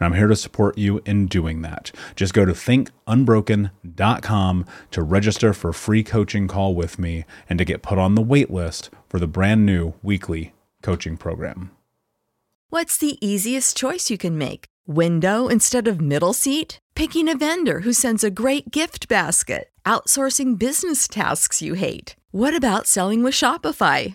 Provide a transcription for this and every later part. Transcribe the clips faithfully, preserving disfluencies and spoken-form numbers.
And I'm here to support you in doing that. Just go to think unbroken dot com to register for a free coaching call with me and to get put on the wait list for the brand new weekly coaching program. What's the easiest choice you can make? Window instead of middle seat? Picking a vendor who sends a great gift basket? Outsourcing business tasks you hate? What about selling with Shopify?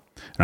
And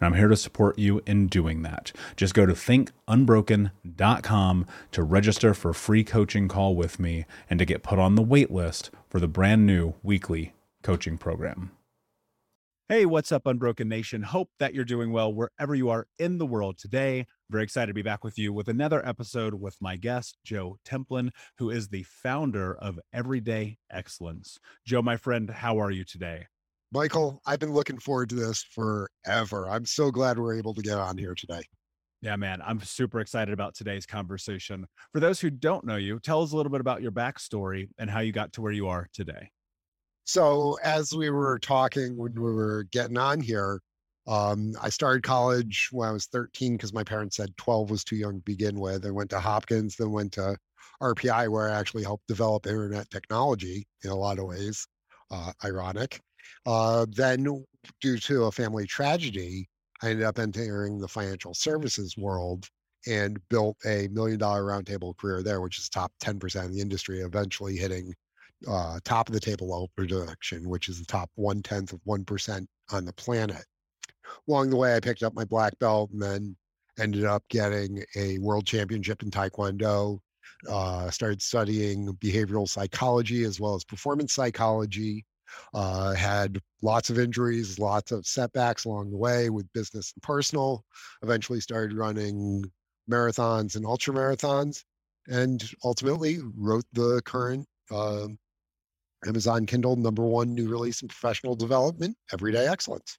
And I'm here to support you in doing that. Just go to think unbroken dot com to register for a free coaching call with me and to get put on the wait list for the brand new weekly coaching program. Hey, what's up, Unbroken Nation? Hope that you're doing well wherever you are in the world today. Very excited to be back with you with another episode with my guest, Joe Templin, who is the founder of Everyday Excellence. Joe, my friend, how are you today? Michael, I've been looking forward to this forever. I'm so glad we're able to get on here today. Yeah, man, I'm super excited about today's conversation. For those who don't know you, tell us a little bit about your backstory and how you got to where you are today. So as we were talking when we were getting on here, um, I started college when I was thirteen because my parents said twelve was too young to begin with. I went to Hopkins, then went to R P I, where I actually helped develop internet technology in a lot of ways, uh, ironic. Uh, then due to a family tragedy, I ended up entering the financial services world and built a million dollar roundtable career there, which is top ten percent of the industry, eventually hitting uh, top of the table level production, which is the top one tenth of one percent on the planet. Along the way, I picked up my black belt and then ended up getting a world championship in Taekwondo, uh, started studying behavioral psychology as well as performance psychology. Uh, had lots of injuries, lots of setbacks along the way with business and personal, eventually started running marathons and ultra marathons, and ultimately wrote the current uh, Amazon Kindle number one new release in professional development, Everyday Excellence.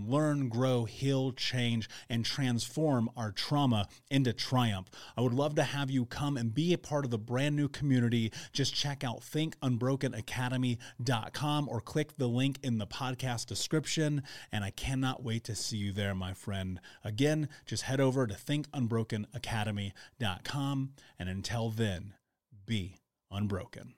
learn, grow, heal, change, and transform our trauma into triumph. I would love to have you come and be a part of the brand new community. Just check out think unbroken academy dot com or click the link in the podcast description. And I cannot wait to see you there, my friend. Again, just head over to think unbroken academy dot com. And until then, be unbroken.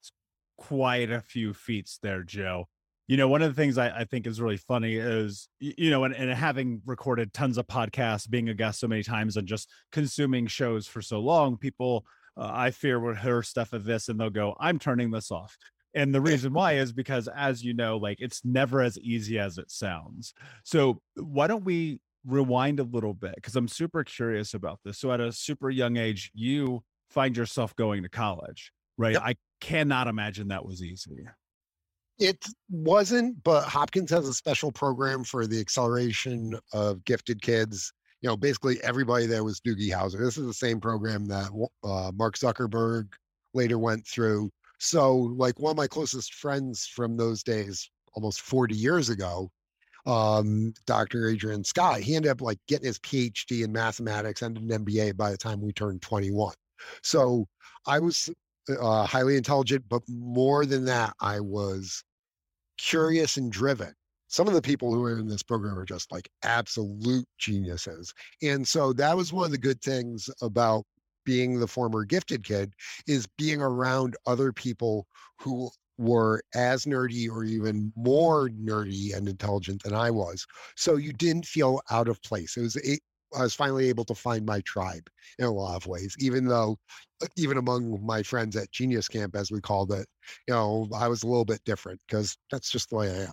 It's quite a few feats there, Joe. You know, one of the things I, I think is really funny is, you know, and, and having recorded tons of podcasts, being a guest so many times and just consuming shows for so long, people, uh, I fear, will hear stuff of this and they'll go, I'm turning this off. And the reason why is because, as you know, like it's never as easy as it sounds. So why don't we rewind a little bit? Because I'm super curious about this. So at a super young age, you find yourself going to college, right? Yep. I cannot imagine that was easy. It wasn't, but Hopkins has a special program for the acceleration of gifted kids. You know, basically everybody there was Doogie Howser. This is the same program that uh, Mark Zuckerberg later went through. So like one of my closest friends from those days, almost forty years ago, um, Doctor Adrian Scott, he ended up like getting his P H D in mathematics and an M B A by the time we turned twenty-one. So I was uh, highly intelligent, but more than that, I was curious and driven. Some of the people who are in this program are just like absolute geniuses. And so that was one of the good things about being the former gifted kid, is being around other people who were as nerdy or even more nerdy and intelligent than I was. So you didn't feel out of place. It was a, I was finally able to find my tribe in a lot of ways, even though, even among my friends at Genius Camp, as we called it, you know, I was a little bit different because that's just the way I am.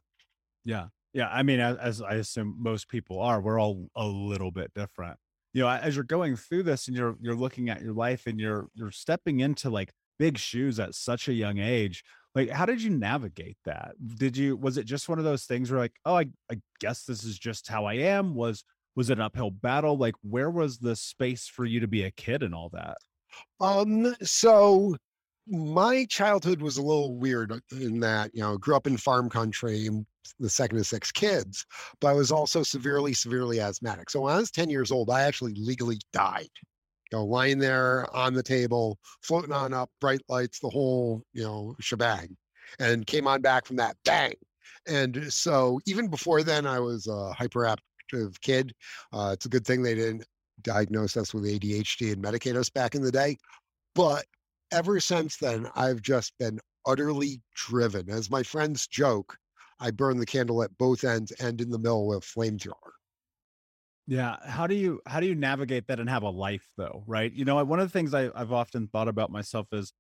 Yeah. Yeah. I mean, as, as I assume most people are, we're all a little bit different. You know, as you're going through this and you're, you're looking at your life and you're, you're stepping into like big shoes at such a young age, like, how did you navigate that? Did you, was it just one of those things where like, oh, I, I guess this is just how I am? Was, was it an uphill battle? Like, where was the space for you to be a kid and all that? Um, so my childhood was a little weird in that, you know, grew up in farm country, the second of six kids, but I was also severely, severely asthmatic. So when I was ten years old, I actually legally died. You know, lying there on the table, floating on up, bright lights, the whole, you know, shebang, and came on back from that, bang. And so even before then, I was a hyperactive kid. Uh, it's a good thing they didn't diagnose us with A D H D and medicate us back in the day. But ever since then, I've just been utterly driven. As my friends joke, I burn the candle at both ends and in the middle with a flamethrower. Yeah. How do you, how do you navigate that and have a life though? Right. You know, one of the things I, I've often thought about myself is,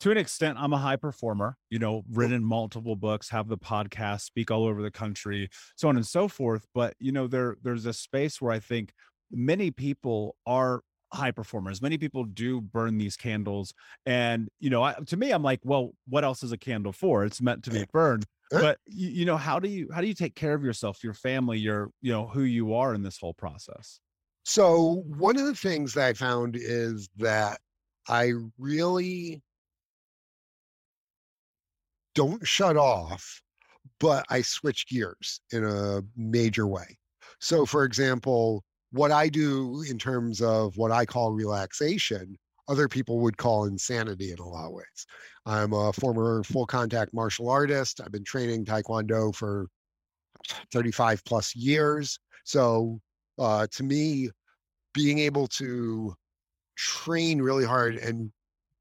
to an extent, I'm a high performer, you know, written multiple books, have the podcast, speak all over the country, so on and so forth. But, you know, there, there's a space where I think many people are high performers. Many people do burn these candles. And, you know, I, to me, I'm like, well, what else is a candle for? It's meant to be burned. But you know, how do you how do you take care of yourself, your family, your, you know, who you are in this whole process? So one of the things that I found is that I really don't shut off, but I switch gears in a major way. So for example, what I do in terms of what I call relaxation, other people would call insanity in a lot of ways. I'm a former full contact martial artist. I've been training Taekwondo for thirty-five plus years. So uh, to me, being able to train really hard and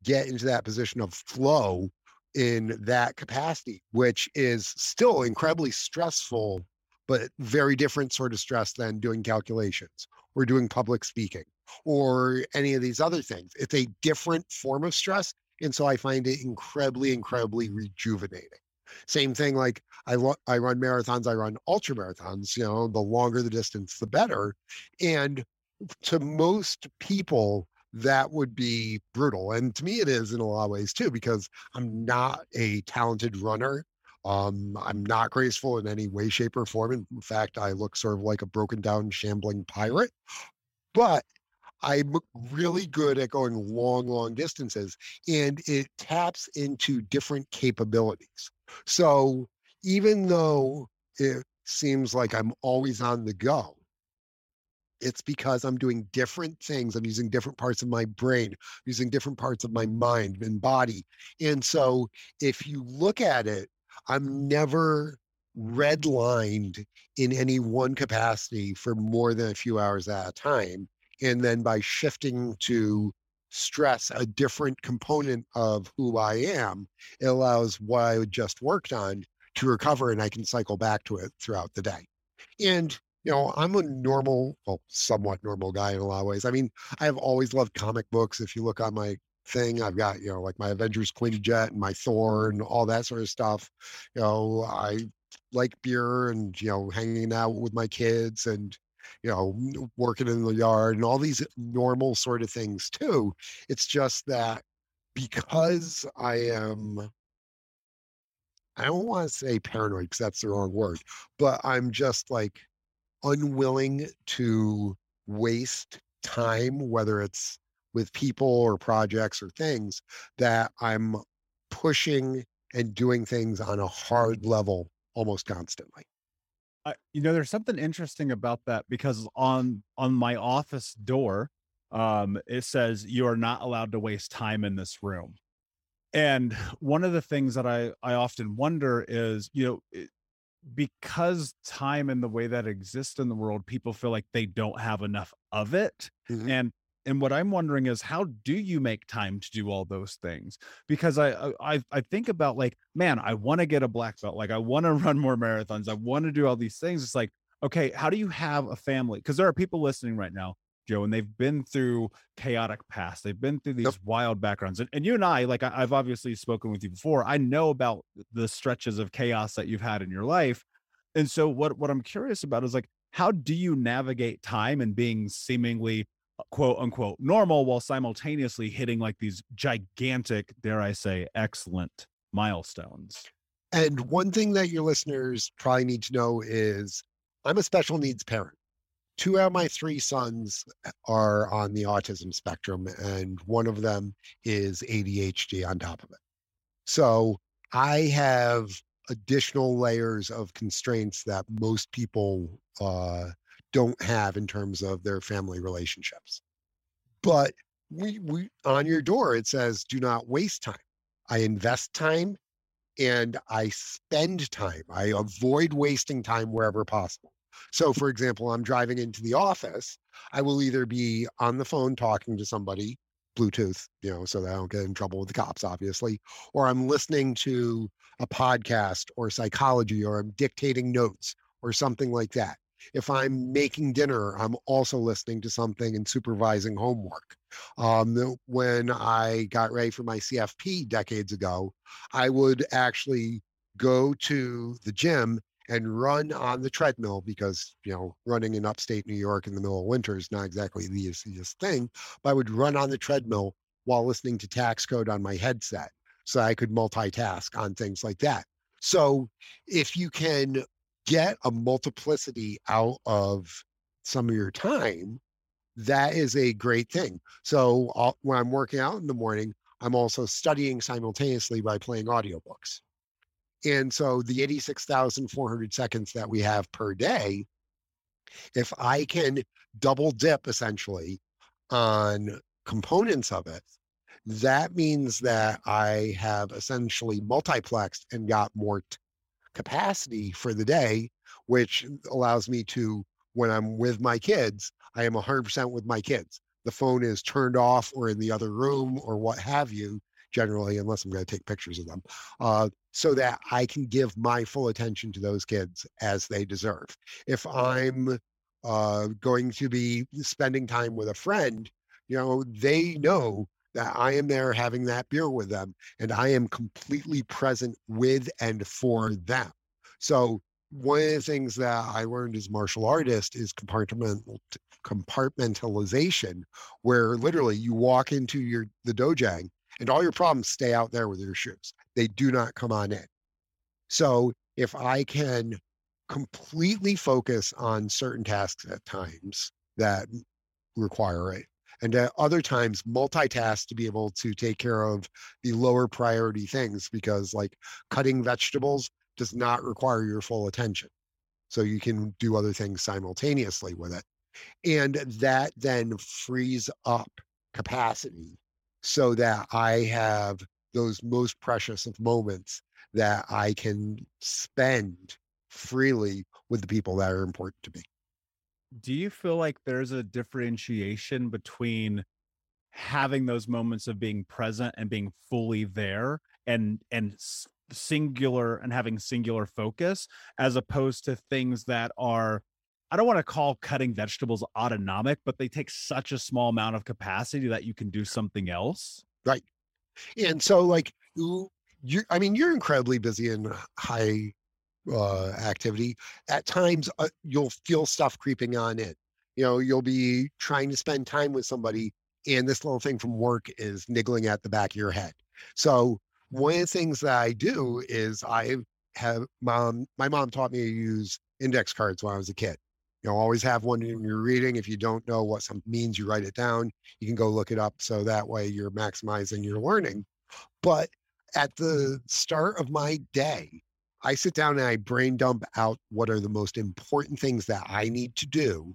get into that position of flow in that capacity, which is still incredibly stressful, but very different sort of stress than doing calculations or doing public speaking or any of these other things. It's a different form of stress. And so I find it incredibly, incredibly rejuvenating. Same thing, like I, lo- I run marathons, I run ultra marathons, you know, the longer the distance, the better. And to most people, that would be brutal. And to me, it is in a lot of ways too, because I'm not a talented runner. Um, I'm not graceful in any way, shape, or form. In fact, I look sort of like a broken down, shambling pirate. But I'm really good at going long, long distances, and it taps into different capabilities. So even though it seems like I'm always on the go, it's because I'm doing different things. I'm using different parts of my brain, using different parts of my mind and body. And so if you look at it, I'm never redlined in any one capacity for more than a few hours at a time. And then by shifting to stress, a different component of who I am, it allows what I just worked on to recover, and I can cycle back to it throughout the day. And, you know, I'm a normal, well, somewhat normal guy in a lot of ways. I mean, I've always loved comic books. If you look on my thing, I've got, you know, like my Avengers Quinjet and my Thor and all that sort of stuff. You know, I like beer and, you know, hanging out with my kids and, you know, working in the yard and all these normal sort of things too. It's just that because I am, I don't want to say paranoid because that's the wrong word, but I'm just like unwilling to waste time, whether it's with people or projects or things, that I'm pushing and doing things on a hard level almost constantly. I, you know, there's something interesting about that, because on, on my office door, um, it says, you are not allowed to waste time in this room. And one of the things that I, I often wonder is, you know, it, because time and the way that exists in the world, people feel like they don't have enough of it. Mm-hmm. And And what I'm wondering is, how do you make time to do all those things? Because I I, I think about like, man, I want to get a black belt. Like I want to run more marathons. I want to do all these things. It's like, okay, how do you have a family? Because there are people listening right now Joe, and they've been through chaotic pasts. They've been through these yep. wild backgrounds. And, and you and I, like I, I've obviously spoken with you before, I know about the stretches of chaos that you've had in your life. And so what, what I'm curious about is, like, how do you navigate time and being seemingly quote unquote normal while simultaneously hitting like these gigantic, dare I say, excellent milestones? And one thing that your listeners probably need to know is I'm a special needs parent. Two out of my three sons are on the autism spectrum, and one of them is A D H D on top of it. So I have additional layers of constraints that most people uh, don't have in terms of their family relationships. But we, we on your door, it says, do not waste time. I invest time and I spend time. I avoid wasting time wherever possible. So for example, I'm driving into the office, I will either be on the phone talking to somebody, Bluetooth, you know, so that I don't get in trouble with the cops, obviously, or I'm listening to a podcast or psychology, or I'm dictating notes or something like that. If I'm making dinner, I'm also listening to something and supervising homework. Um, when I got ready for my C F P decades ago, I would actually go to the gym and run on the treadmill because, you know, running in upstate New York in the middle of winter is not exactly the easiest thing, but I would run on the treadmill while listening to tax code on my headset so I could multitask on things like that. So if you can get a multiplicity out of some of your time, that is a great thing. So I'll, when I'm working out in the morning, I'm also studying simultaneously by playing audiobooks. And so the eighty-six thousand four hundred seconds that we have per day, if I can double dip essentially on components of it, that means that I have essentially multiplexed and got more t- capacity for the day, which allows me to, when I'm with my kids, I am one hundred percent with my kids. The phone is turned off or in the other room or what have you, generally, unless I'm going to take pictures of them, uh, so that I can give my full attention to those kids as they deserve. If I'm uh, going to be spending time with a friend, you know, they know that I am there having that beer with them and I am completely present with and for them. So one of the things that I learned as a martial artist is compartmental, compartmentalization, where literally you walk into your the dojang and all your problems stay out there with your shoes. They do not come on in. So if I can completely focus on certain tasks at times that require it, and at other times multitask to be able to take care of the lower priority things, because like cutting vegetables does not require your full attention. So you can do other things simultaneously with it. And that then frees up capacity so that I have those most precious of moments that I can spend freely with the people that are important to me. Do you feel like there's a differentiation between having those moments of being present and being fully there and, and singular and having singular focus, as opposed to things that are, I don't want to call cutting vegetables autonomic, but they take such a small amount of capacity that you can do something else? Right. And so like, you, I mean, you're incredibly busy and high uh, activity. At times uh, you'll feel stuff creeping on in. You know, you'll be trying to spend time with somebody and this little thing from work is niggling at the back of your head. So one of the things that I do is I have mom, my mom taught me to use index cards when I was a kid. You know, always have one in your reading. If you don't know what something means, you write it down. You can go look it up. So that way you're maximizing your learning. But at the start of my day, I sit down and I brain dump out what are the most important things that I need to do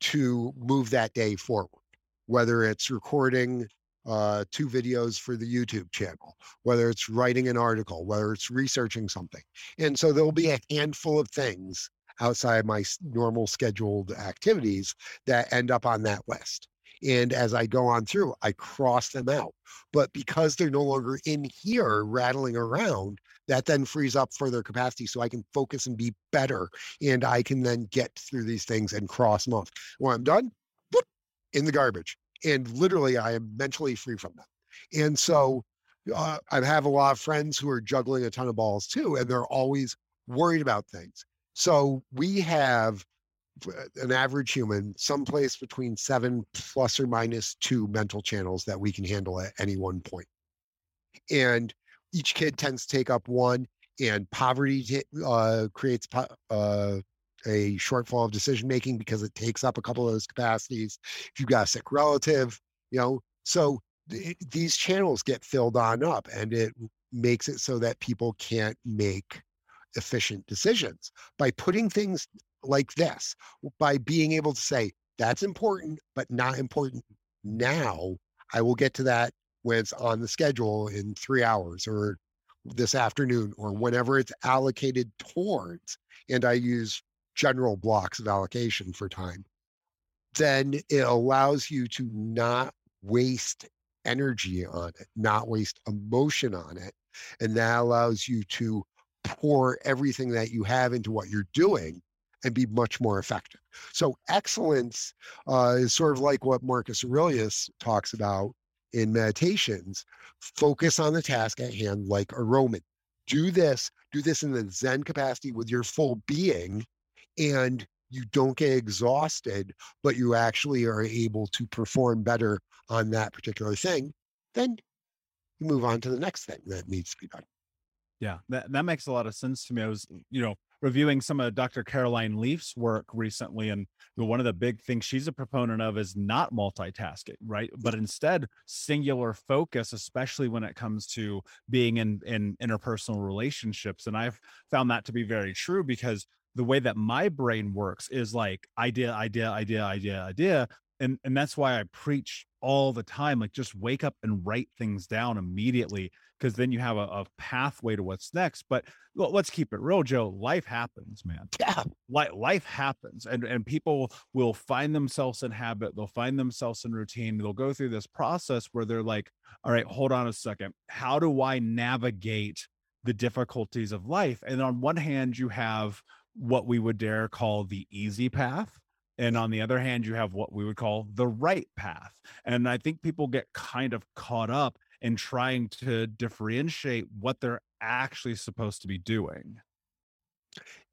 to move that day forward, whether it's recording uh, two videos for the YouTube channel, whether it's writing an article, whether it's researching something. And so there'll be a handful of things outside my normal scheduled activities that end up on that list. And as I go on through, I cross them out. But because they're no longer in here rattling around, that then frees up further capacity so I can focus and be better. And I can then get through these things and cross them off. When I'm done, in the garbage. And literally, I am mentally free from that. And so uh, I have a lot of friends who are juggling a ton of balls too, and they're always worried about things. So we have an average human someplace between seven plus or minus two mental channels that we can handle at any one point. And each kid tends to take up one, and poverty t- uh, creates po- uh, a shortfall of decision-making because it takes up a couple of those capacities. If you've got a sick relative, you know, so th- these channels get filled on up, and it makes it so that people can't make efficient decisions. By putting things like this, by being able to say, that's important, but not important now, I will get to that when it's on the schedule in three hours or this afternoon or whenever it's allocated towards, and I use general blocks of allocation for time, then it allows you to not waste energy on it, not waste emotion on it. And that allows you to pour everything that you have into what you're doing and be much more effective. So excellence uh, is sort of like what Marcus Aurelius talks about in Meditations. Focus on the task at hand like a Roman. Do this, do this in the Zen capacity with your full being, and you don't get exhausted, but you actually are able to perform better on that particular thing. Then you move on to the next thing that needs to be done. Yeah, that, that makes a lot of sense to me. I was, you know, reviewing some of Doctor Caroline Leaf's work recently. And one of the big things she's a proponent of is not multitasking, right? But instead singular focus, especially when it comes to being in, in interpersonal relationships. And I've found that to be very true, because the way that my brain works is like idea, idea, idea, idea, idea. And, and that's why I preach all the time, like just wake up and write things down immediately, because then you have a, a pathway to what's next. But well, let's keep it real, Joe. Life happens, man. Yeah. Life, life happens. And, and people will find themselves in habit. They'll find themselves in routine. They'll go through this process where they're like, all right, hold on a second. How do I navigate the difficulties of life? And on one hand, you have what we would dare call the easy path. And on the other hand, you have what we would call the right path. And I think people get kind of caught up in trying to differentiate what they're actually supposed to be doing.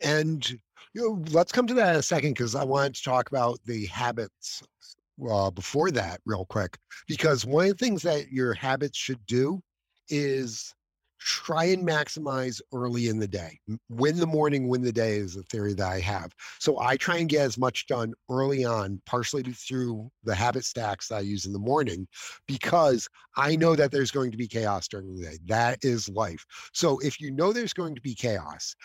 And you know, let's come to that in a second, because I wanted to talk about the habits uh, before that real quick. Because one of the things that your habits should do is try and maximize early in the day. Win the morning, win the day is a theory that I have. So I try and get as much done early on, partially through the habit stacks that I use in the morning, because I know that there's going to be chaos during the day. That is life. So if you know there's going to be chaos,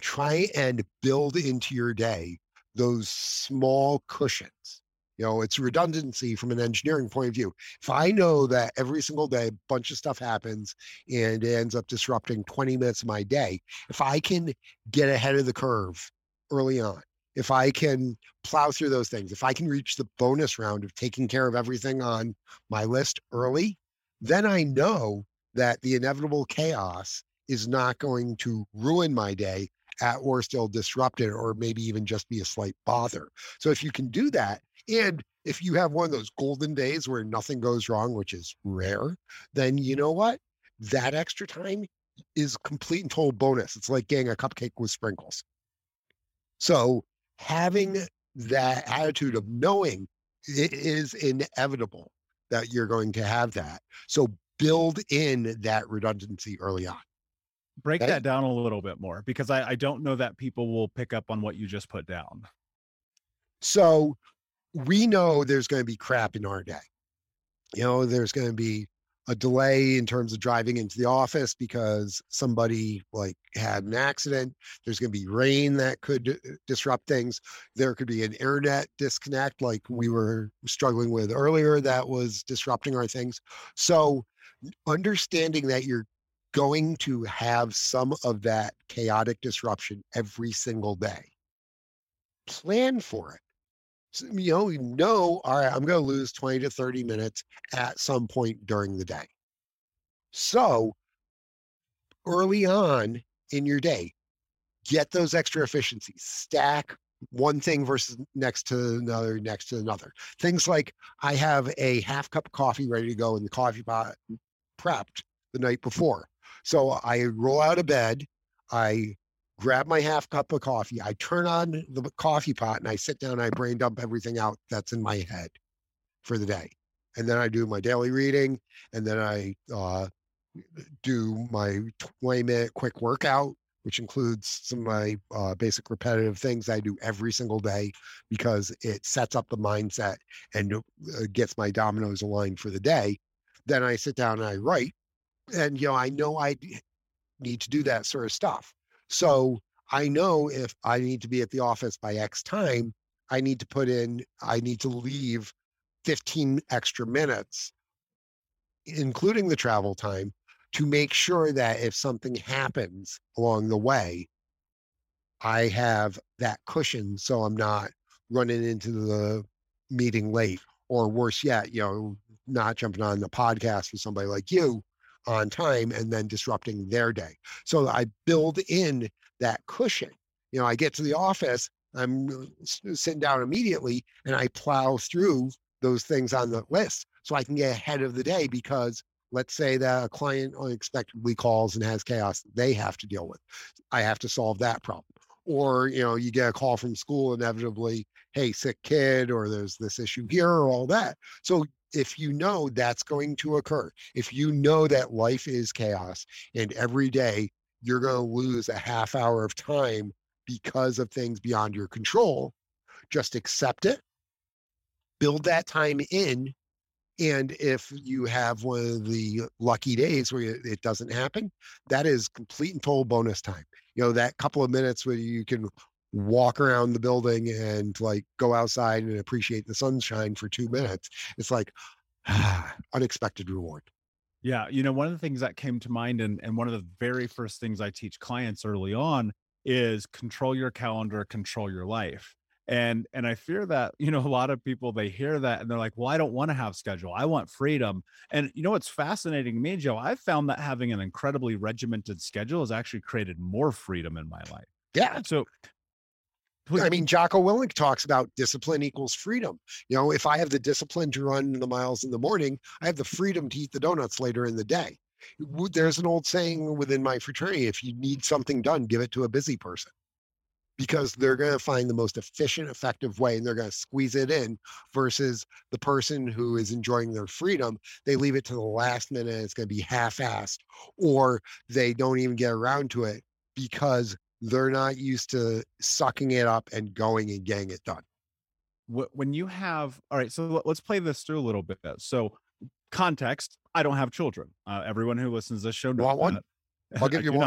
try and build into your day those small cushions. You know, it's redundancy from an engineering point of view. If I know that every single day a bunch of stuff happens and it ends up disrupting twenty minutes of my day, if I can get ahead of the curve early on, if I can plow through those things, if I can reach the bonus round of taking care of everything on my list early, then I know that the inevitable chaos is not going to ruin my day, at worst it'll disrupt it, or maybe even just be a slight bother. So if you can do that, and if you have one of those golden days where nothing goes wrong, which is rare, then you know what? That extra time is complete and total bonus. It's like getting a cupcake with sprinkles. So having that attitude of knowing it is inevitable that you're going to have that. So build in that redundancy early on. Break okay? that down a little bit more, because I, I don't know that people will pick up on what you just put down. So we know there's going to be crap in our day. You know, there's going to be a delay in terms of driving into the office because somebody like had an accident. There's going to be rain that could disrupt things. There could be an internet disconnect like we were struggling with earlier that was disrupting our things. So understanding that you're going to have some of that chaotic disruption every single day, plan for it. So, you know, you know, all right, I'm going to lose twenty to thirty minutes at some point during the day. So early on in your day, get those extra efficiencies, stack one thing versus next to another, next to another. Things like I have a half cup of coffee ready to go in the coffee pot prepped the night before. So I roll out of bed, I grab my half cup of coffee, I turn on the coffee pot and I sit down and I brain dump everything out that's in my head for the day. And then I do my daily reading, and then I uh, do my twenty minute quick workout, which includes some of my uh, basic repetitive things I do every single day because it sets up the mindset and uh, gets my dominoes aligned for the day. Then I sit down and I write, and you know, I know I need to do that sort of stuff. So I know if I need to be at the office by X time, I need to put in, I need to leave fifteen extra minutes, including the travel time, to make sure that if something happens along the way, I have that cushion so I'm not running into the meeting late, or worse yet, you know, not jumping on the podcast with somebody like you on time and then disrupting their day. So I build in that cushion. You know, I get to the office, I'm sitting down immediately, and I plow through those things on the list so I can get ahead of the day, because let's say that a client unexpectedly calls and has chaos that they have to deal with. I have to solve that problem. Or, you know, you get a call from school inevitably, hey, sick kid, or there's this issue here, or all that. So if you know that's going to occur, if you know that life is chaos and every day you're going to lose a half hour of time because of things beyond your control, just accept it, build that time in. And if you have one of the lucky days where it doesn't happen, that is complete and total bonus time. You know, that couple of minutes where you can walk around the building and like go outside and appreciate the sunshine for two minutes. It's like ah, unexpected reward. Yeah. You know, one of the things that came to mind, and, and one of the very first things I teach clients early on is control your calendar, control your life. And, and I fear that, you know, a lot of people, they hear that and they're like, well, I don't want to have schedule. I want freedom. And you know, what's fascinating to me, Joe, I've found that having an incredibly regimented schedule has actually created more freedom in my life. Yeah. So please. I mean, Jocko Willink talks about discipline equals freedom. You know, if I have the discipline to run the miles in the morning, I have the freedom to eat the donuts later in the day. There's an old saying within my fraternity, if you need something done, give it to a busy person, because they're going to find the most efficient, effective way, and they're going to squeeze it in, versus the person who is enjoying their freedom. They leave it to the last minute, and it's going to be half-assed, or they don't even get around to it because they're not used to sucking it up and going and getting it done. When you have, all right, so let's play this through a little bit. So context, I don't have children. Uh, everyone who listens to this show knows. Want one? I'll give you one.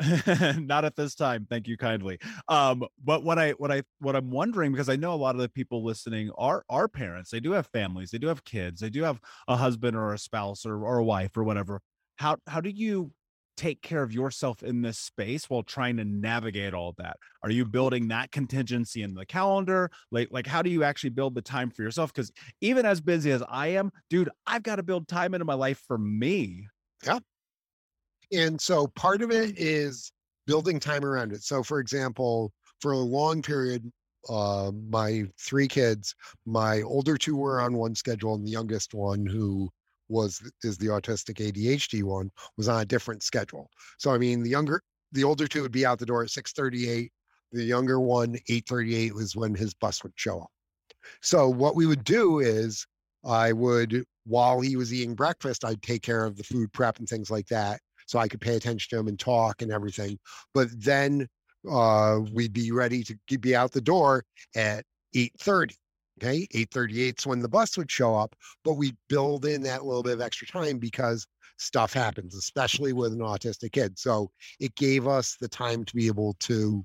Not. Not at this time. Thank you kindly. Um, but what I, what I, what I'm wondering, because I know a lot of the people listening are, are parents. They do have families. They do have kids. They do have a husband or a spouse or, or a wife or whatever. How, how do you take care of yourself in this space while trying to navigate all that? Are you building that contingency in the calendar? Like, like how do you actually build the time for yourself? Because even as busy as I am, dude, I've got to build time into my life for me. Yeah. And so part of it is building time around it. So for example, for a long period, uh, my three kids, my older two were on one schedule and the youngest one, who was, is the autistic A D H D one, was on a different schedule. So, I mean, the younger, the older two would be out the door at six thirty-eight. The younger one, eight thirty-eight was when his bus would show up. So what we would do is I would, while he was eating breakfast, I'd take care of the food prep and things like that, so I could pay attention to him and talk and everything. But then uh, we'd be ready to be out the door at eight thirty, okay? eight thirty-eight is when the bus would show up, but we build in that little bit of extra time because stuff happens, especially with an autistic kid. So it gave us the time to be able to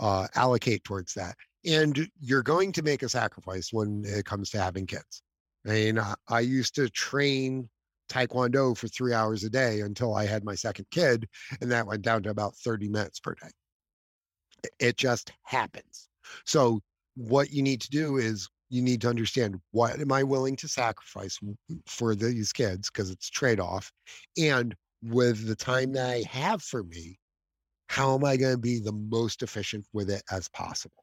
uh, allocate towards that. And you're going to make a sacrifice when it comes to having kids. I mean, I, I used to train Taekwondo for three hours a day until I had my second kid, and that went down to about thirty minutes per day. It just happens. So what you need to do is you need to understand, what am I willing to sacrifice for these kids, because it's trade-off, and with the time that I have for me, how am I going to be the most efficient with it as possible?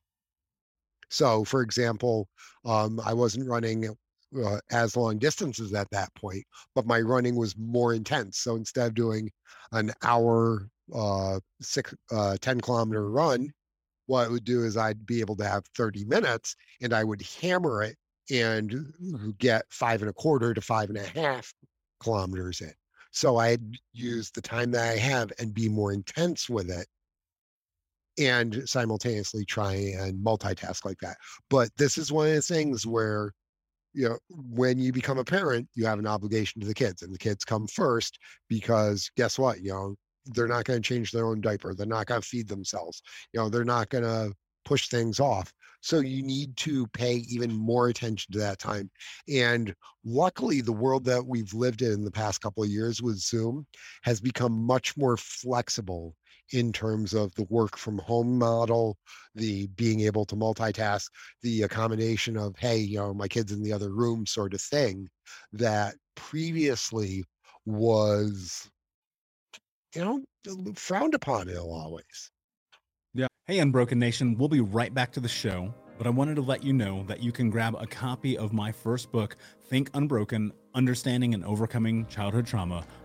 So, for example, um, I wasn't running uh, as long distances at that point, but my running was more intense. So instead of doing an hour, uh, six, uh, ten kilometer run, what I would do is I'd be able to have thirty minutes and I would hammer it and get five and a quarter to five and a half kilometers in. So I'd use the time that I have and be more intense with it and simultaneously try and multitask like that. But this is one of the things where, you know, when you become a parent, you have an obligation to the kids, and the kids come first because guess what? You know, they're not going to change their own diaper. They're not going to feed themselves. You know, they're not going to push things off. So you need to pay even more attention to that time. And luckily, the world that we've lived in in the past couple of years with Zoom has become much more flexible in terms of the work from home model, the being able to multitask, the accommodation of, hey, you know, my kid's in the other room sort of thing that previously was, you know, frowned upon in a lot of ways. Yeah. Hey, Unbroken Nation, we'll be right back to the show, but I wanted to let you know that you can grab a copy of my first book, Think Unbroken, Understanding and Overcoming Childhood Trauma,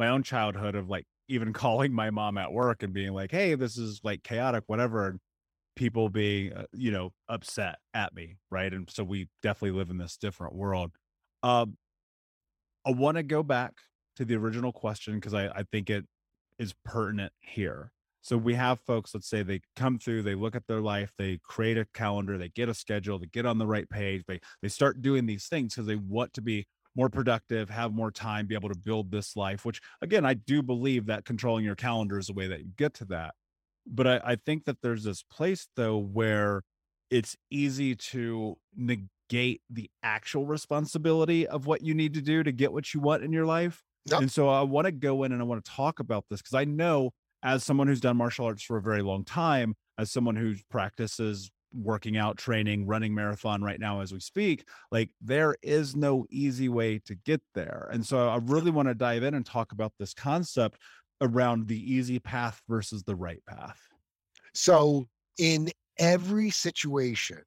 my own childhood of like even calling my mom at work and being like, hey, this is like chaotic, whatever. And people being, uh, you know, upset at me. Right. And so we definitely live in this different world. Um, I want to go back to the original question because I, I think it is pertinent here. So we have folks, let's say they come through, they look at their life, they create a calendar, they get a schedule, they get on the right page, they they start doing these things because they want to be more productive, have more time, be able to build this life, which again, I do believe that controlling your calendar is a way that you get to that. But I, I think that there's this place though, where it's easy to negate the actual responsibility of what you need to do to get what you want in your life. Yep. And so I want to go in and I want to talk about this because I know as someone who's done martial arts for a very long time, as someone who practices working out, training, running marathon right now as we speak, like there is no easy way to get there. And so I really want to dive in and talk about this concept around the easy path versus the right path. So in every situation,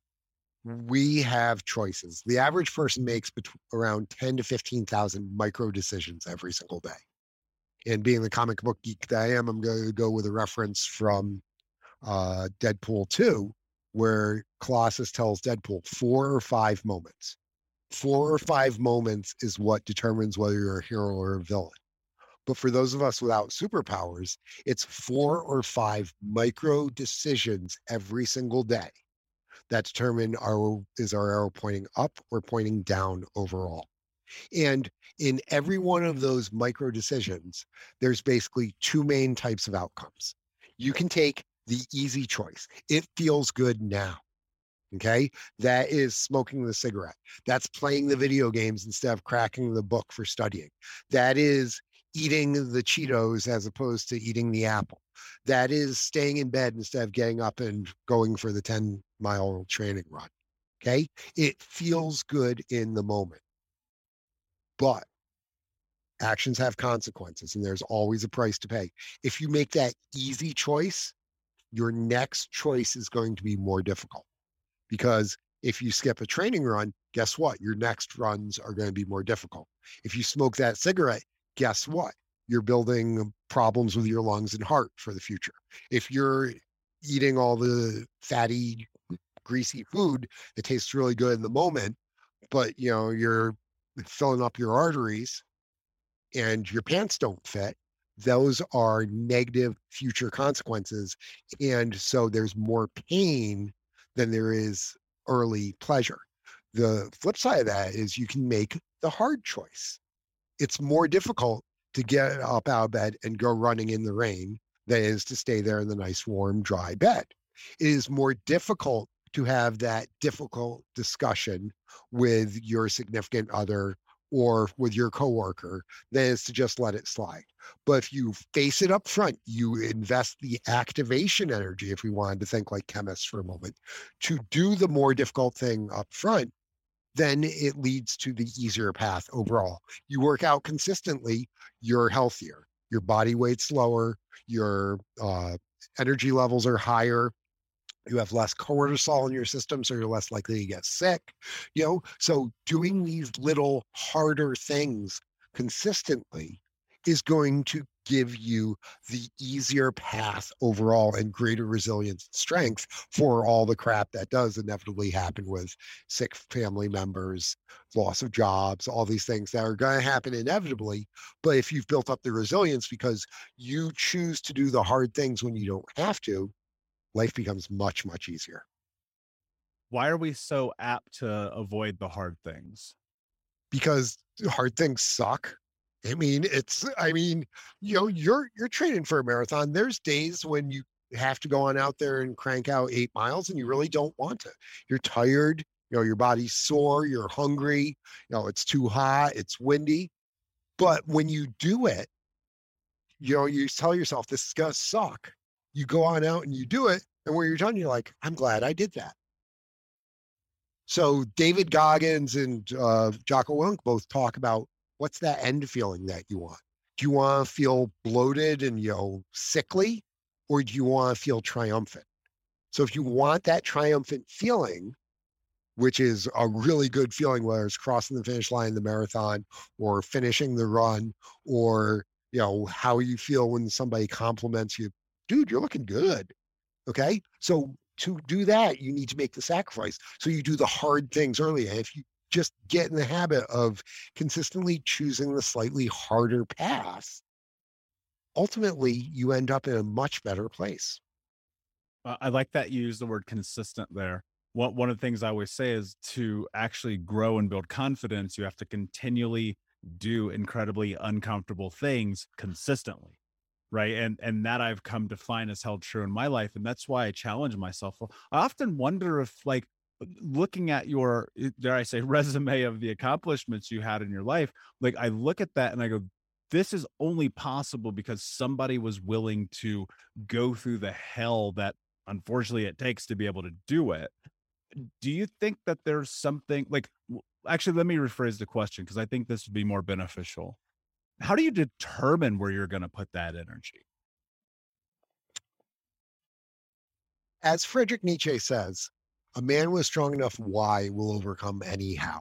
we have choices. The average person makes between, around ten to fifteen thousand micro decisions every single day. And being the comic book geek that I am, I'm going to go with a reference from uh, Deadpool two. Where Colossus tells Deadpool four or five moments. Four or five moments is what determines whether you're a hero or a villain. But for those of us without superpowers, it's four or five micro decisions every single day that determine our, is our arrow pointing up or pointing down overall. And in every one of those micro decisions, there's basically two main types of outcomes. You can take the easy choice. It feels good now. Okay. That is smoking the cigarette. That's playing the video games instead of cracking the book for studying. That is eating the Cheetos as opposed to eating the apple. That is staying in bed instead of getting up and going for the ten mile training run. Okay. It feels good in the moment, but actions have consequences and there's always a price to pay. If you make that easy choice, your next choice is going to be more difficult because if you skip a training run, guess what? Your next runs are going to be more difficult. If you smoke that cigarette, guess what? You're building problems with your lungs and heart for the future. If you're eating all the fatty, greasy food that tastes really good in the moment, but you know, you're filling up your arteries and your pants don't fit, those are negative future consequences. And so there's more pain than there is early pleasure. The flip side of that is you can make the hard choice. It's more difficult to get up out of bed and go running in the rain than it is to stay there in the nice, warm, dry bed. It is more difficult to have that difficult discussion with your significant other or with your coworker than is to just let it slide. But if you face it up front, you invest the activation energy, if we wanted to think like chemists for a moment, to do the more difficult thing up front, then it leads to the easier path overall. You work out consistently, you're healthier, your body weight's lower, your uh, energy levels are higher, you have less cortisol in your system, so you're less likely to get sick, you know? So doing these little harder things consistently is going to give you the easier path overall and greater resilience and strength for all the crap that does inevitably happen with sick family members, loss of jobs, all these things that are going to happen inevitably. But if you've built up the resilience because you choose to do the hard things when you don't have to, life becomes much, much easier. Why are we so apt to avoid the hard things? Because hard things suck. I mean, it's, I mean, you know, you're, you're training for a marathon. There's days when you have to go on out there and crank out eight miles and you really don't want to. You're tired, you know, your body's sore, you're hungry, you know, it's too hot, it's windy. But when you do it, you know, you tell yourself, this is going to suck. You go on out and you do it. And when you're done, you're like, I'm glad I did that. So David Goggins and uh, Jocko Willink both talk about what's that end feeling that you want. Do you want to feel bloated and, you know, sickly, or do you want to feel triumphant? So if you want that triumphant feeling, which is a really good feeling, whether it's crossing the finish line in the marathon or finishing the run, or, you know, how you feel when somebody compliments you, dude, you're looking good. Okay. So to do that, you need to make the sacrifice. So you do the hard things early. And if you just get in the habit of consistently choosing the slightly harder path, ultimately you end up in a much better place. I like that you use the word consistent there. One one of the things I always say is to actually grow and build confidence, you have to continually do incredibly uncomfortable things consistently. Right. And and that I've come to find has held true in my life. And that's why I challenge myself. I often wonder if, like, looking at your, dare I say, resume of the accomplishments you had in your life, like, I look at that and I go, this is only possible because somebody was willing to go through the hell that unfortunately it takes to be able to do it. Do you think that there's something, like, actually, let me rephrase the question, because I think this would be more beneficial. How do you determine where you're going to put that energy? As Friedrich Nietzsche says, a man with strong enough why will overcome any how.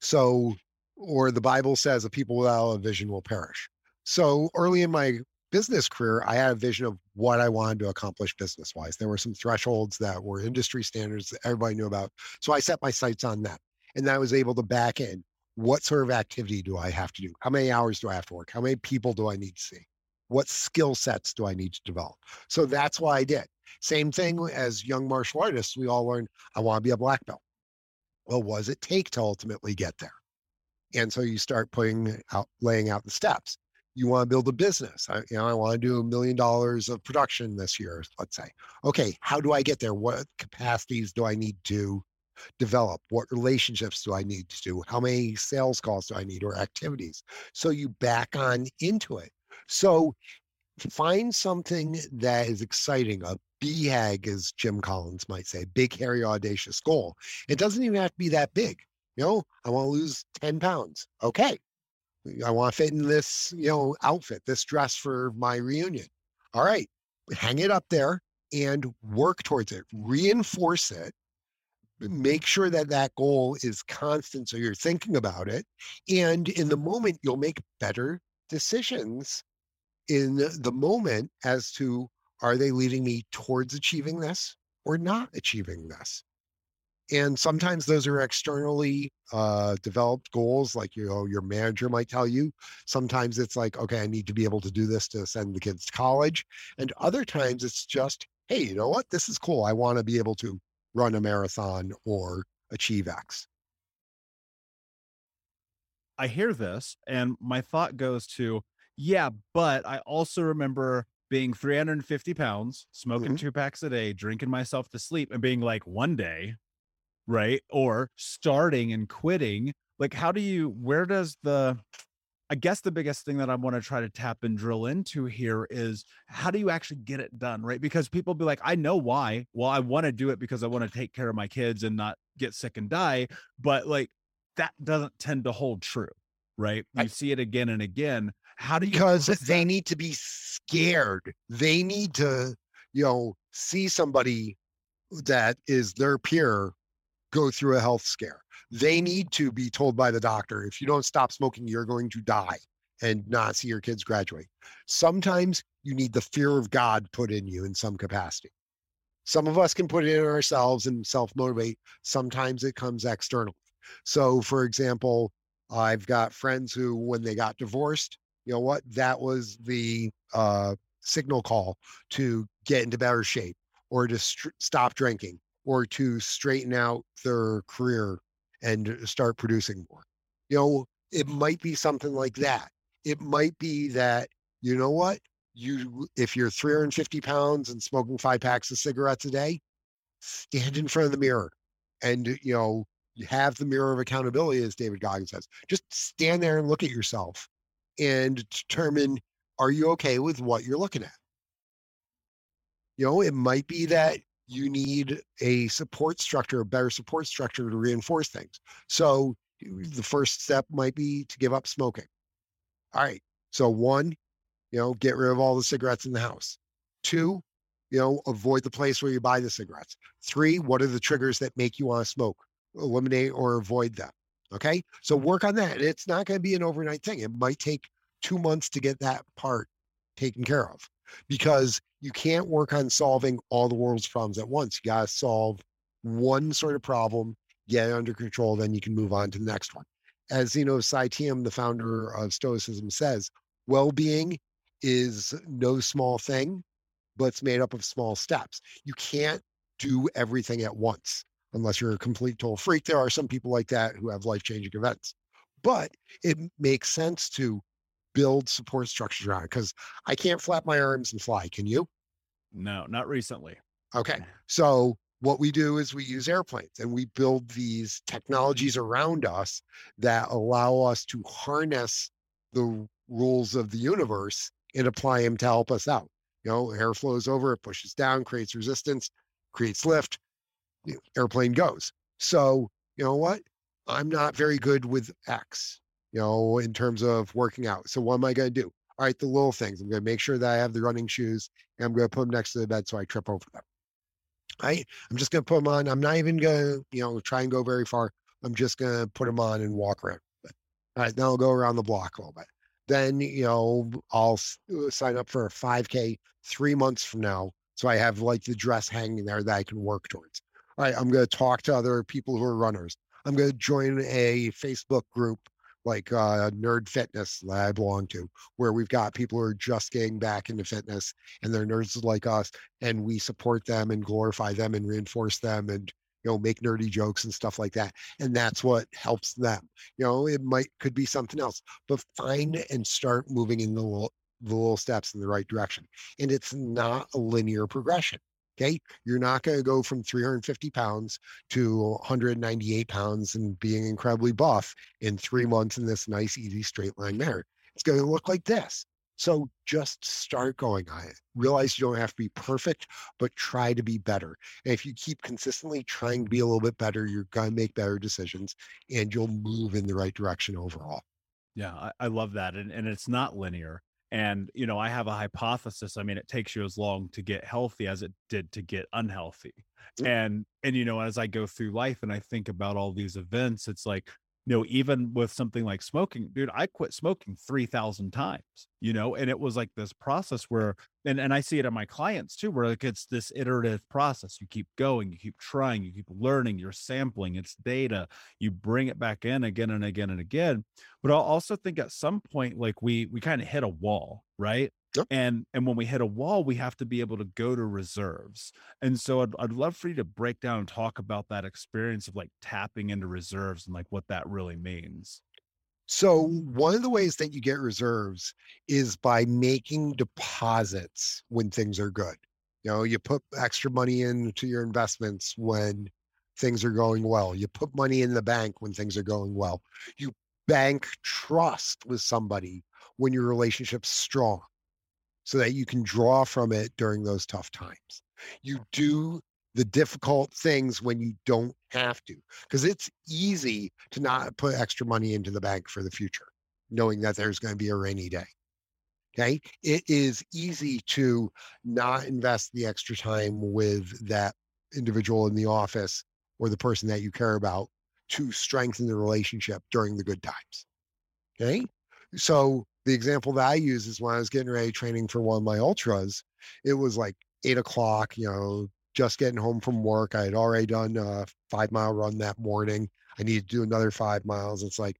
So, or the Bible says, a people without a vision will perish. So early in my business career, I had a vision of what I wanted to accomplish business-wise. There were some thresholds that were industry standards that everybody knew about. So I set my sights on that. And I was able to back in. What sort of activity do I have to do? How many hours do I have to work? How many people do I need to see? What skill sets do I need to develop? So that's what I did. Same thing as young martial artists, we all learned, I want to be a black belt. Well, what does it take to ultimately get there? And so you start putting out, laying out the steps. You want to build a business. I, you know, I want to do a million dollars of production this year, let's say. Okay, how do I get there? What capacities do I need to develop? What relationships do I need to do? How many sales calls do I need, or activities? So you back on into it. So find something that is exciting, a B HAG, as Jim Collins might say, big, hairy, audacious goal. It doesn't even have to be that big. You know, I want to lose ten pounds. Okay. I want to fit in this, you know, outfit, this dress for my reunion. All right. Hang it up there and work towards it. Reinforce it. Make sure that that goal is constant, so you're thinking about it. And in the moment, you'll make better decisions in the moment as to, are they leading me towards achieving this or not achieving this? And sometimes those are externally uh, developed goals, like, you know, your manager might tell you. Sometimes it's like, okay, I need to be able to do this to send the kids to college. And other times it's just, hey, you know what? This is cool. I want to be able to run a marathon or achieve X. I hear this and my thought goes to, yeah, but I also remember being three hundred fifty pounds, smoking mm-hmm. two packs a day, drinking myself to sleep, and being like, one day, right? Or starting and quitting. Like, how do you, where does the, I guess the biggest thing that I want to try to tap and drill into here is, how do you actually get it done, right? Because people be like, I know why. Well, I want to do it because I want to take care of my kids and not get sick and die. But like, that doesn't tend to hold true, right? You I, see it again and again. How do you? Because they need to be scared. They need to, you know, see somebody that is their peer go through a health scare. They need to be told by the doctor, if you don't stop smoking, you're going to die, and not see your kids graduate. Sometimes you need the fear of God put in you in some capacity. Some of us can put it in ourselves and self-motivate. Sometimes it comes externally. So for example, I've got friends who, when they got divorced, you know what, that was the uh, signal call to get into better shape, or to st- stop drinking, or to straighten out their career and start producing more. You know, it might be something like that. It might be that, you know what, you, if you're three hundred fifty pounds and smoking five packs of cigarettes a day, stand in front of the mirror and, you know, have the mirror of accountability, as David Goggins says. Just stand there and look at yourself and determine, are you okay with what you're looking at? You know, it might be that you need a support structure, a better support structure to reinforce things. So the first step might be to give up smoking. All right. So one, you know, get rid of all the cigarettes in the house. Two, you know, avoid the place where you buy the cigarettes. Three, what are the triggers that make you want to smoke? Eliminate or avoid them. Okay. So work on that. It's not going to be an overnight thing. It might take two months to get that part taken care of, because you can't work on solving all the world's problems at once. You got to solve one sort of problem, get it under control, then you can move on to the next one. As Zeno of Citium, the founder of Stoicism, says, well-being is no small thing, but it's made up of small steps. You can't do everything at once unless you're a complete total freak. There are some people like that who have life-changing events, but it makes sense to build support structures around, because I can't flap my arms and fly. Can you? No, not recently. Okay. So what we do is we use airplanes, and we build these technologies around us that allow us to harness the rules of the universe and apply them to help us out. You know, air flows over, it pushes down, creates resistance, creates lift, the airplane goes. So you know what? I'm not very good with X, you know, in terms of working out. So what am I going to do? All right, the little things. I'm going to make sure that I have the running shoes, and I'm going to put them next to the bed so I trip over them. I, I'm just going to put them on. I'm not even going to, you know, try and go very far. I'm just going to put them on and walk around. All right, now I'll go around the block a little bit. Then, you know, I'll sign up for a five K three months from now, so I have like the dress hanging there that I can work towards. All right, I'm going to talk to other people who are runners. I'm going to join a Facebook group like uh, Nerd Fitness that I belong to, where we've got people who are just getting back into fitness, and they're nerds like us, and we support them and glorify them and reinforce them and, you know, make nerdy jokes and stuff like that. And that's what helps them. You know, it might, could be something else, but find and start moving in the little, the little steps in the right direction. And it's not a linear progression. Okay. You're not going to go from three hundred fifty pounds to one hundred ninety-eight pounds and being incredibly buff in three months in this nice, easy, straight line manner. It's going to look like this. So just start going on it. Realize you don't have to be perfect, but try to be better. And if you keep consistently trying to be a little bit better, you're going to make better decisions, and you'll move in the right direction overall. Yeah. I, I love that. And, and it's not linear. And, you know, I have a hypothesis. I mean, it takes you as long to get healthy as it did to get unhealthy. And, and, you know, as I go through life and I think about all these events, it's like, you know, even with something like smoking, dude, I quit smoking three thousand times, you know, and it was like this process where, and, and I see it in my clients too, where like it's this iterative process. You keep going, you keep trying, you keep learning, you're sampling, it's data, you bring it back in again and again and again. But I'll also think at some point, like we, we kind of hit a wall, right? Yep. And, and when we hit a wall, we have to be able to go to reserves. And so I'd, I'd love for you to break down and talk about that experience of like tapping into reserves and like what that really means. So one of the ways that you get reserves is by making deposits when things are good. You know, you put extra money into your investments when things are going well. You put money in the bank when things are going well. You bank trust with somebody when your relationship's strong so that you can draw from it during those tough times. You do the difficult things when you don't have to, because it's easy to not put extra money into the bank for the future, knowing that there's going to be a rainy day. Okay. It is easy to not invest the extra time with that individual in the office or the person that you care about to strengthen the relationship during the good times. Okay. So the example that I use is when I was getting ready training for one of my ultras, it was like eight o'clock, you know, just getting home from work. I had already done a five mile run that morning. I needed to do another five miles. It's like,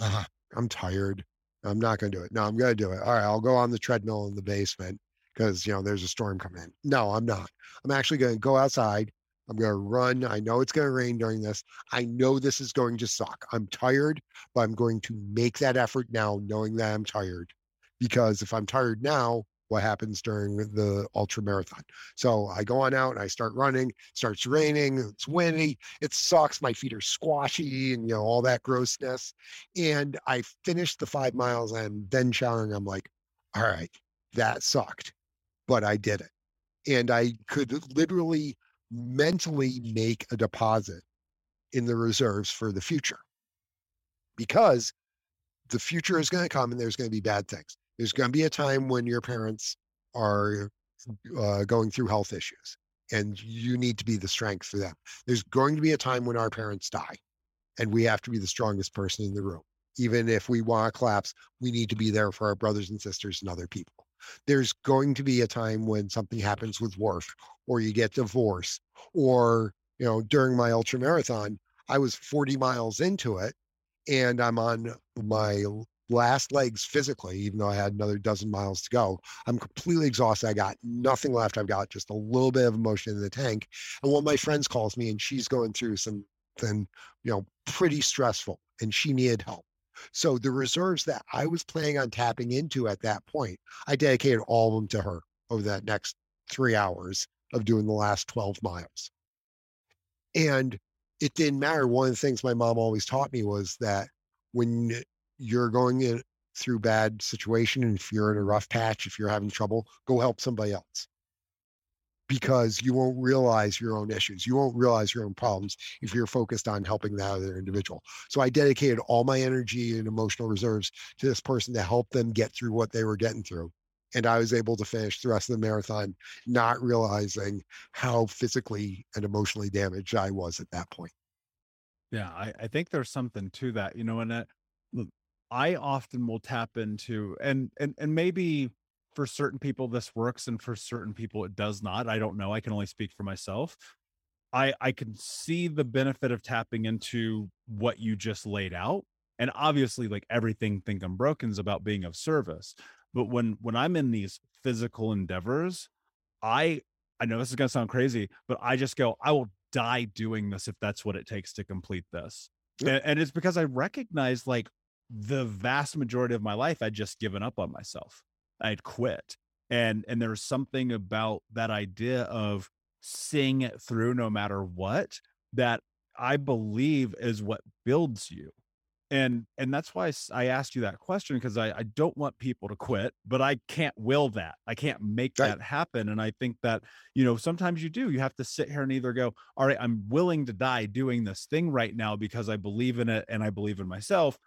uh, I'm tired. I'm not going to do it. No, I'm going to do it. All right, I'll go on the treadmill in the basement because, you know, there's a storm coming in. No, I'm not. I'm actually going to go outside. I'm going to run. I know it's going to rain during this. I know this is going to suck. I'm tired, but I'm going to make that effort now knowing that I'm tired, because if I'm tired now, what happens during the ultra marathon? So I go on out and I start running. It starts raining. It's windy. It sucks. My feet are squashy and, you know, all that grossness. And I finished the five miles and then showering. I'm like, all right, that sucked, but I did it. And I could literally mentally make a deposit in the reserves for the future, because the future is going to come and there's going to be bad things. There's going to be a time when your parents are uh, going through health issues and you need to be the strength for them. There's going to be a time when our parents die and we have to be the strongest person in the room. Even if we want to collapse, we need to be there for our brothers and sisters and other people. There's going to be a time when something happens with work or you get divorced, or, you know, during my ultra marathon, I was forty miles into it and I'm on my last legs physically, even though I had another dozen miles to go. I'm completely exhausted. I got nothing left. I've got just a little bit of emotion in the tank. And one of my friends calls me and she's going through something, you know, pretty stressful, and she needed help. So the reserves that I was planning on tapping into at that point, I dedicated all of them to her over that next three hours of doing the last twelve miles. And it didn't matter. One of the things my mom always taught me was that when you're going in through bad situation, and if you're in a rough patch, if you're having trouble, go help somebody else, because you won't realize your own issues. You won't realize your own problems if you're focused on helping that other individual. So I dedicated all my energy and emotional reserves to this person to help them get through what they were getting through. And I was able to finish the rest of the marathon, not realizing how physically and emotionally damaged I was at that point. Yeah. I, I think there's something to that, you know, and that, look, I often will tap into, and, and, and maybe for certain people this works and for certain people it does not. I don't know. I can only speak for myself. I, I can see the benefit of tapping into what you just laid out. And obviously, like, everything Think Unbroken is about being of service. But when, when I'm in these physical endeavors, I, I know this is going to sound crazy, but I just go, I will die doing this if that's what it takes to complete this. Yeah. And, and it's because I recognize, like, the vast majority of my life, I'd just given up on myself. I'd quit. And, and there's something about that idea of seeing it through no matter what, that I believe is what builds you. And, and that's why I asked you that question, because I, I don't want people to quit, but I can't will that. I can't make right. that happen. And I think that, you know, sometimes you do, you have to sit here and either go, all right, I'm willing to die doing this thing right now because I believe in it and I believe in myself.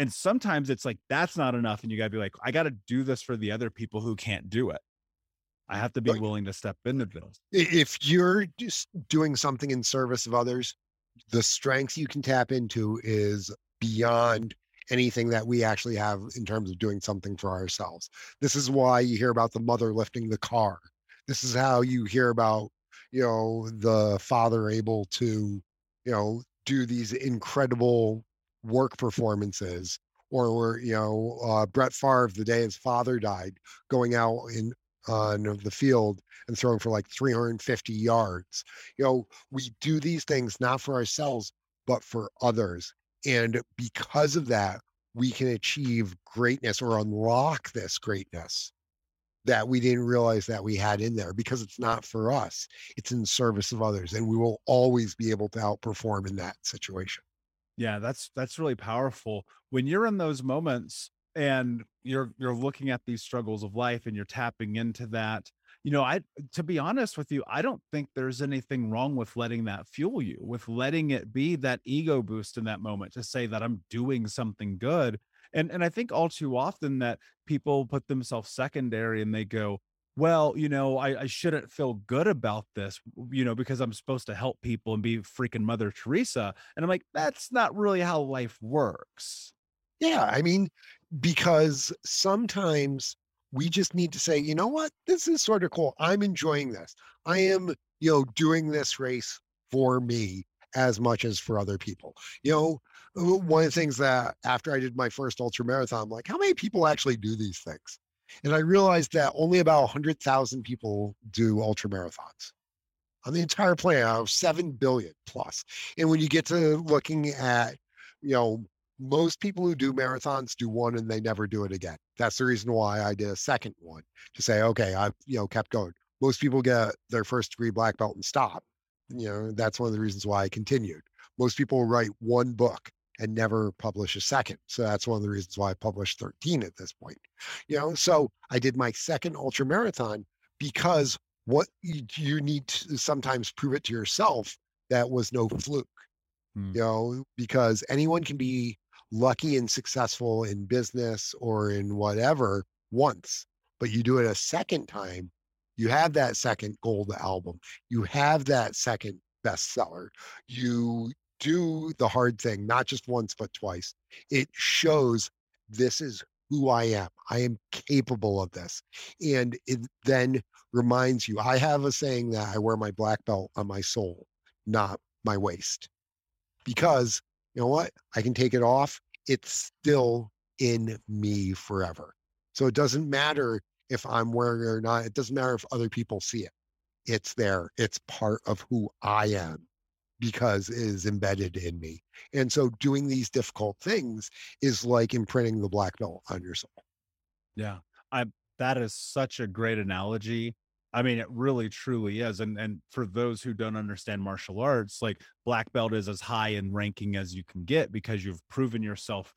And sometimes it's like, that's not enough. And you gotta be like, I gotta do this for the other people who can't do it. I have to be like, willing to step into this. If you're just doing something in service of others, the strength you can tap into is beyond anything that we actually have in terms of doing something for ourselves. This is why you hear about the mother lifting the car. This is how you hear about, you know, the father able to, you know, do these incredible work performances, or were, you know, uh, Brett Favre, the day his father died, going out in on uh, the field and throwing for like three hundred fifty yards. You know, we do these things not for ourselves, but for others. And because of that, we can achieve greatness or unlock this greatness that we didn't realize that we had in there, because it's not for us. It's in service of others, and we will always be able to outperform in that situation. Yeah, that's that's really powerful. When you're in those moments and you're you're looking at these struggles of life and you're tapping into that, you know, I to be honest with you, I don't think there's anything wrong with letting that fuel you, with letting it be that ego boost in that moment to say that I'm doing something good. And and I think all too often that people put themselves secondary and they go, well, you know, I, I shouldn't feel good about this, you know, because I'm supposed to help people and be freaking Mother Teresa. And I'm like, that's not really how life works. Yeah. I mean, because sometimes we just need to say, you know what, this is sort of cool. I'm enjoying this. I am, you know, doing this race for me as much as for other people. You know, one of the things that after I did my first ultra marathon, I'm like, how many people actually do these things? And I realized that only about one hundred thousand people do ultra marathons on the entire planet, out of seven billion plus. And when you get to looking at, you know, most people who do marathons do one and they never do it again. That's the reason why I did a second one, to say, okay, I've, you know, kept going. Most people get their first degree black belt and stop. You know, that's one of the reasons why I continued. Most people write one book and never publish a second. So that's one of the reasons why I published thirteen at this point. You know, so I did my second ultra marathon because what you, you need to sometimes prove it to yourself that was no fluke. Hmm. You know, because anyone can be lucky and successful in business or in whatever once, but you do it a second time, you have that second gold album, you have that second bestseller, you do the hard thing, not just once, but twice. It shows this is who I am. I am capable of this. And it then reminds you, I have a saying that I wear my black belt on my soul, not my waist, because you know what? I can take it off. It's still in me forever. So it doesn't matter if I'm wearing it or not. It doesn't matter if other people see it. It's there. It's part of who I am, because it is embedded in me. And so doing these difficult things is like imprinting the black belt on your soul. Yeah. I, that is such a great analogy. I mean, it really truly is. And, and for those who don't understand martial arts, like black belt is as high in ranking as you can get, because you've proven yourself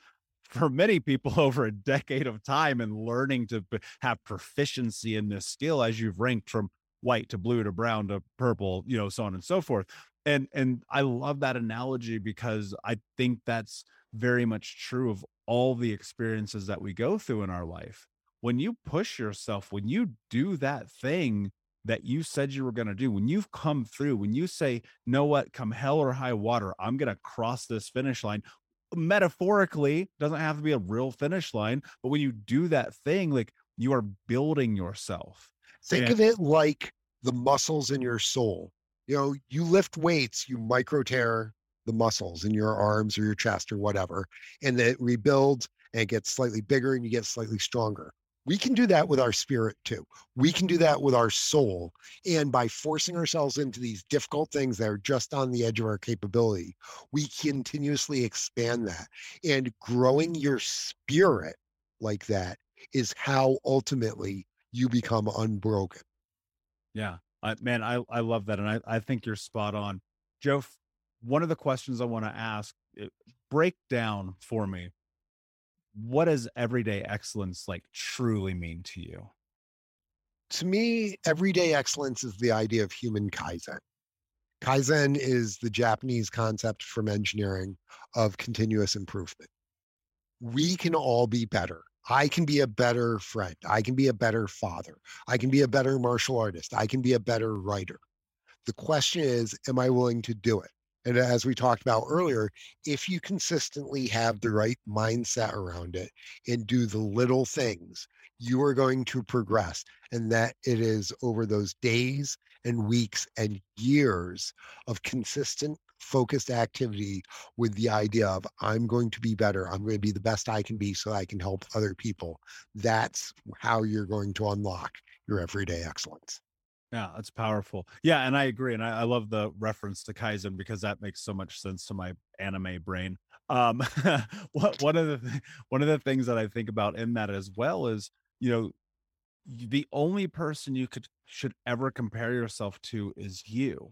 for many people over a decade of time and learning to have proficiency in this skill as you've ranked from white to blue to brown to purple, you know, so on and so forth. And and I love that analogy, because I think that's very much true of all the experiences that we go through in our life. When you push yourself, when you do that thing that you said you were going to do, when you've come through, when you say, know what, come hell or high water, I'm going to cross this finish line. Metaphorically, doesn't have to be a real finish line, but when you do that thing, like, you are building yourself. Think and- of it like the muscles in your soul. You know, you lift weights, you micro tear the muscles in your arms or your chest or whatever, and then it rebuilds and it gets slightly bigger and you get slightly stronger. We can do that with our spirit too. We can do that with our soul. And by forcing ourselves into these difficult things that are just on the edge of our capability, we continuously expand that. And growing your spirit like that is how ultimately you become unbroken. Yeah. Uh, man, I, I love that. And I, I think you're spot on. Joe, one of the questions I want to ask, break down for me, what does everyday excellence like truly mean to you? To me, everyday excellence is the idea of human Kaizen. Kaizen is the Japanese concept from engineering of continuous improvement. We can all be better. I can be a better friend. I can be a better father. I can be a better martial artist. I can be a better writer. The question is, am I willing to do it? And as we talked about earlier, if you consistently have the right mindset around it and do the little things, you are going to progress. And that it is over those days and weeks and years of consistent focused activity with the idea of, I'm going to be better. I'm going to be the best I can be so I can help other people. That's how you're going to unlock your everyday excellence. Yeah, that's powerful. Yeah, and I agree. And I, I love the reference to Kaizen, because that makes so much sense to my anime brain. um, what, one of the th- one of the things that I think about in that as well is, you know, the only person you could should ever compare yourself to is you,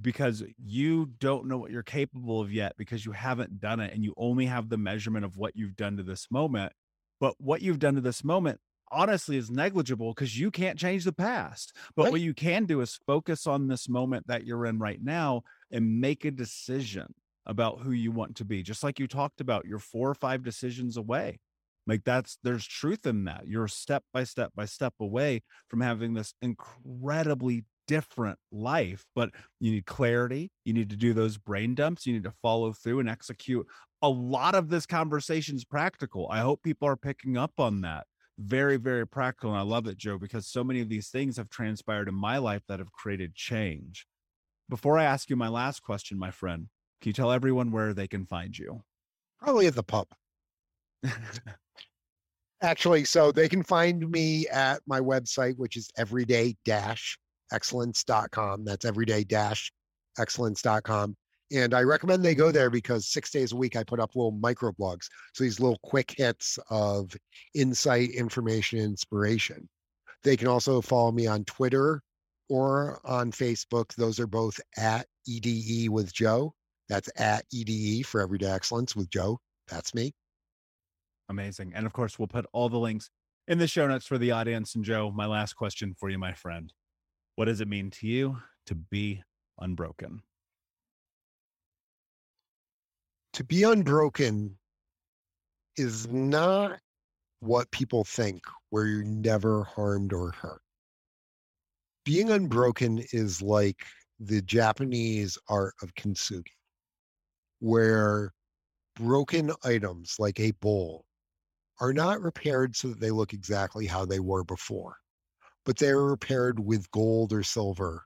because you don't know what you're capable of yet, because you haven't done it, and you only have the measurement of what you've done to this moment. But what you've done to this moment, honestly, is negligible because you can't change the past. But right. What you can do is focus on this moment that you're in right now and make a decision about who you want to be. Just like you talked about, you're four or five decisions away. Like that's, there's truth in that. You're step by step by step away from having this incredibly different life, but you need clarity. You need to do those brain dumps. You need to follow through and execute. A lot of this conversation's practical. I hope people are picking up on that. Very, very practical. And I love it, Joe, because so many of these things have transpired in my life that have created change. Before I ask you my last question, my friend, can you tell everyone where they can find you? Probably at the pub. Actually, so they can find me at my website, which is everyday dash excellence dot com. That's everyday dash excellence dot com. And I recommend they go there because six days a week, I put up little micro blogs. So these little quick hits of insight, information, inspiration. They can also follow me on Twitter or on Facebook. Those are both at E D E with Joe. That's at E D E for Everyday Excellence with Joe. That's me. Amazing. And of course, we'll put all the links in the show notes for the audience. And Joe, my last question for you, my friend. What does it mean to you to be unbroken? To be unbroken is not what people think, where you're never harmed or hurt. Being unbroken is like the Japanese art of kintsugi, where broken items like a bowl are not repaired so that they look exactly how they were before, but they're repaired with gold or silver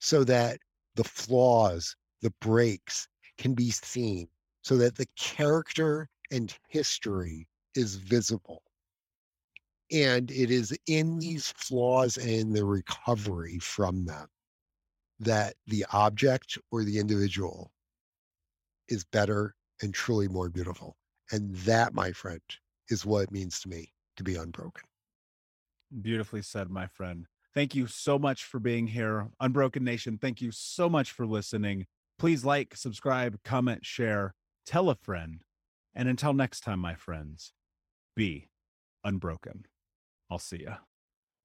so that the flaws, the breaks can be seen, so that the character and history is visible. And it is in these flaws and in the recovery from them that the object or the individual is better and truly more beautiful. And that, my friend, is what it means to me to be unbroken. Beautifully said, my friend. Thank you so much for being here. Unbroken Nation, thank you so much for listening. Please like, subscribe, comment, share. Tell a friend, and until next time, my friends, be unbroken. I'll see ya.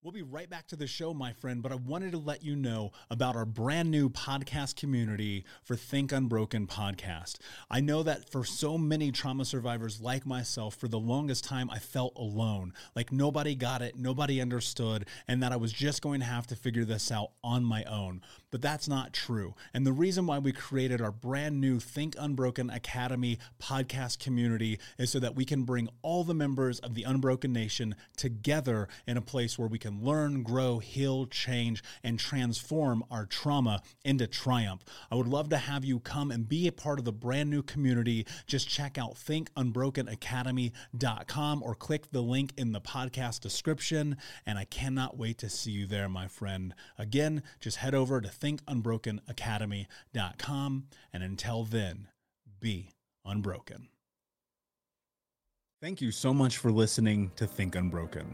We'll be right back to the show, my friend, but I wanted to let you know about our brand new podcast community for Think Unbroken Podcast. I know that for so many trauma survivors like myself, for the longest time, I felt alone, like nobody got it, nobody understood, and that I was just going to have to figure this out on my own. But that's not true. And the reason why we created our brand new Think Unbroken Academy podcast community is so that we can bring all the members of the Unbroken Nation together in a place where we can learn, grow, heal, change, and transform our trauma into triumph. I would love to have you come and be a part of the brand new community. Just check out think unbroken academy dot com or click the link in the podcast description. And I cannot wait to see you there, my friend. Again, just head over to think unbroken academy dot com. And until then, be unbroken. Thank you so much for listening to Think Unbroken.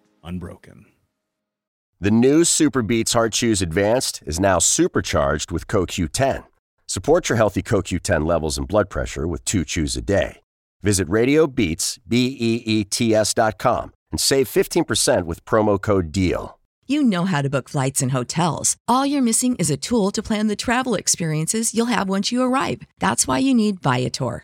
unbroken. The new Super Beats Heart Chews Advanced is now supercharged with Co Q ten. Support your healthy Co Q ten levels and blood pressure with two chews a day. Visit RadioBeats, B E E T S dot com and save fifteen percent with promo code DEAL. You know how to book flights and hotels. All you're missing is a tool to plan the travel experiences you'll have once you arrive. That's why you need Viator.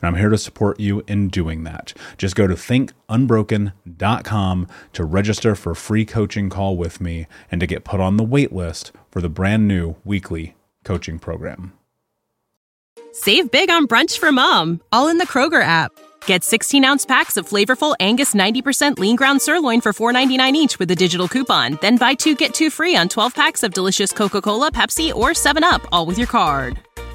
And I'm here to support you in doing that. Just go to think unbroken dot com to register for a free coaching call with me and to get put on the wait list for the brand new weekly coaching program. Save big on brunch for mom, all in the Kroger app. Get sixteen-ounce packs of flavorful Angus ninety percent lean ground sirloin for four ninety-nine each with a digital coupon. Then buy two, get two free on twelve packs of delicious Coca-Cola, Pepsi, or seven up, all with your card.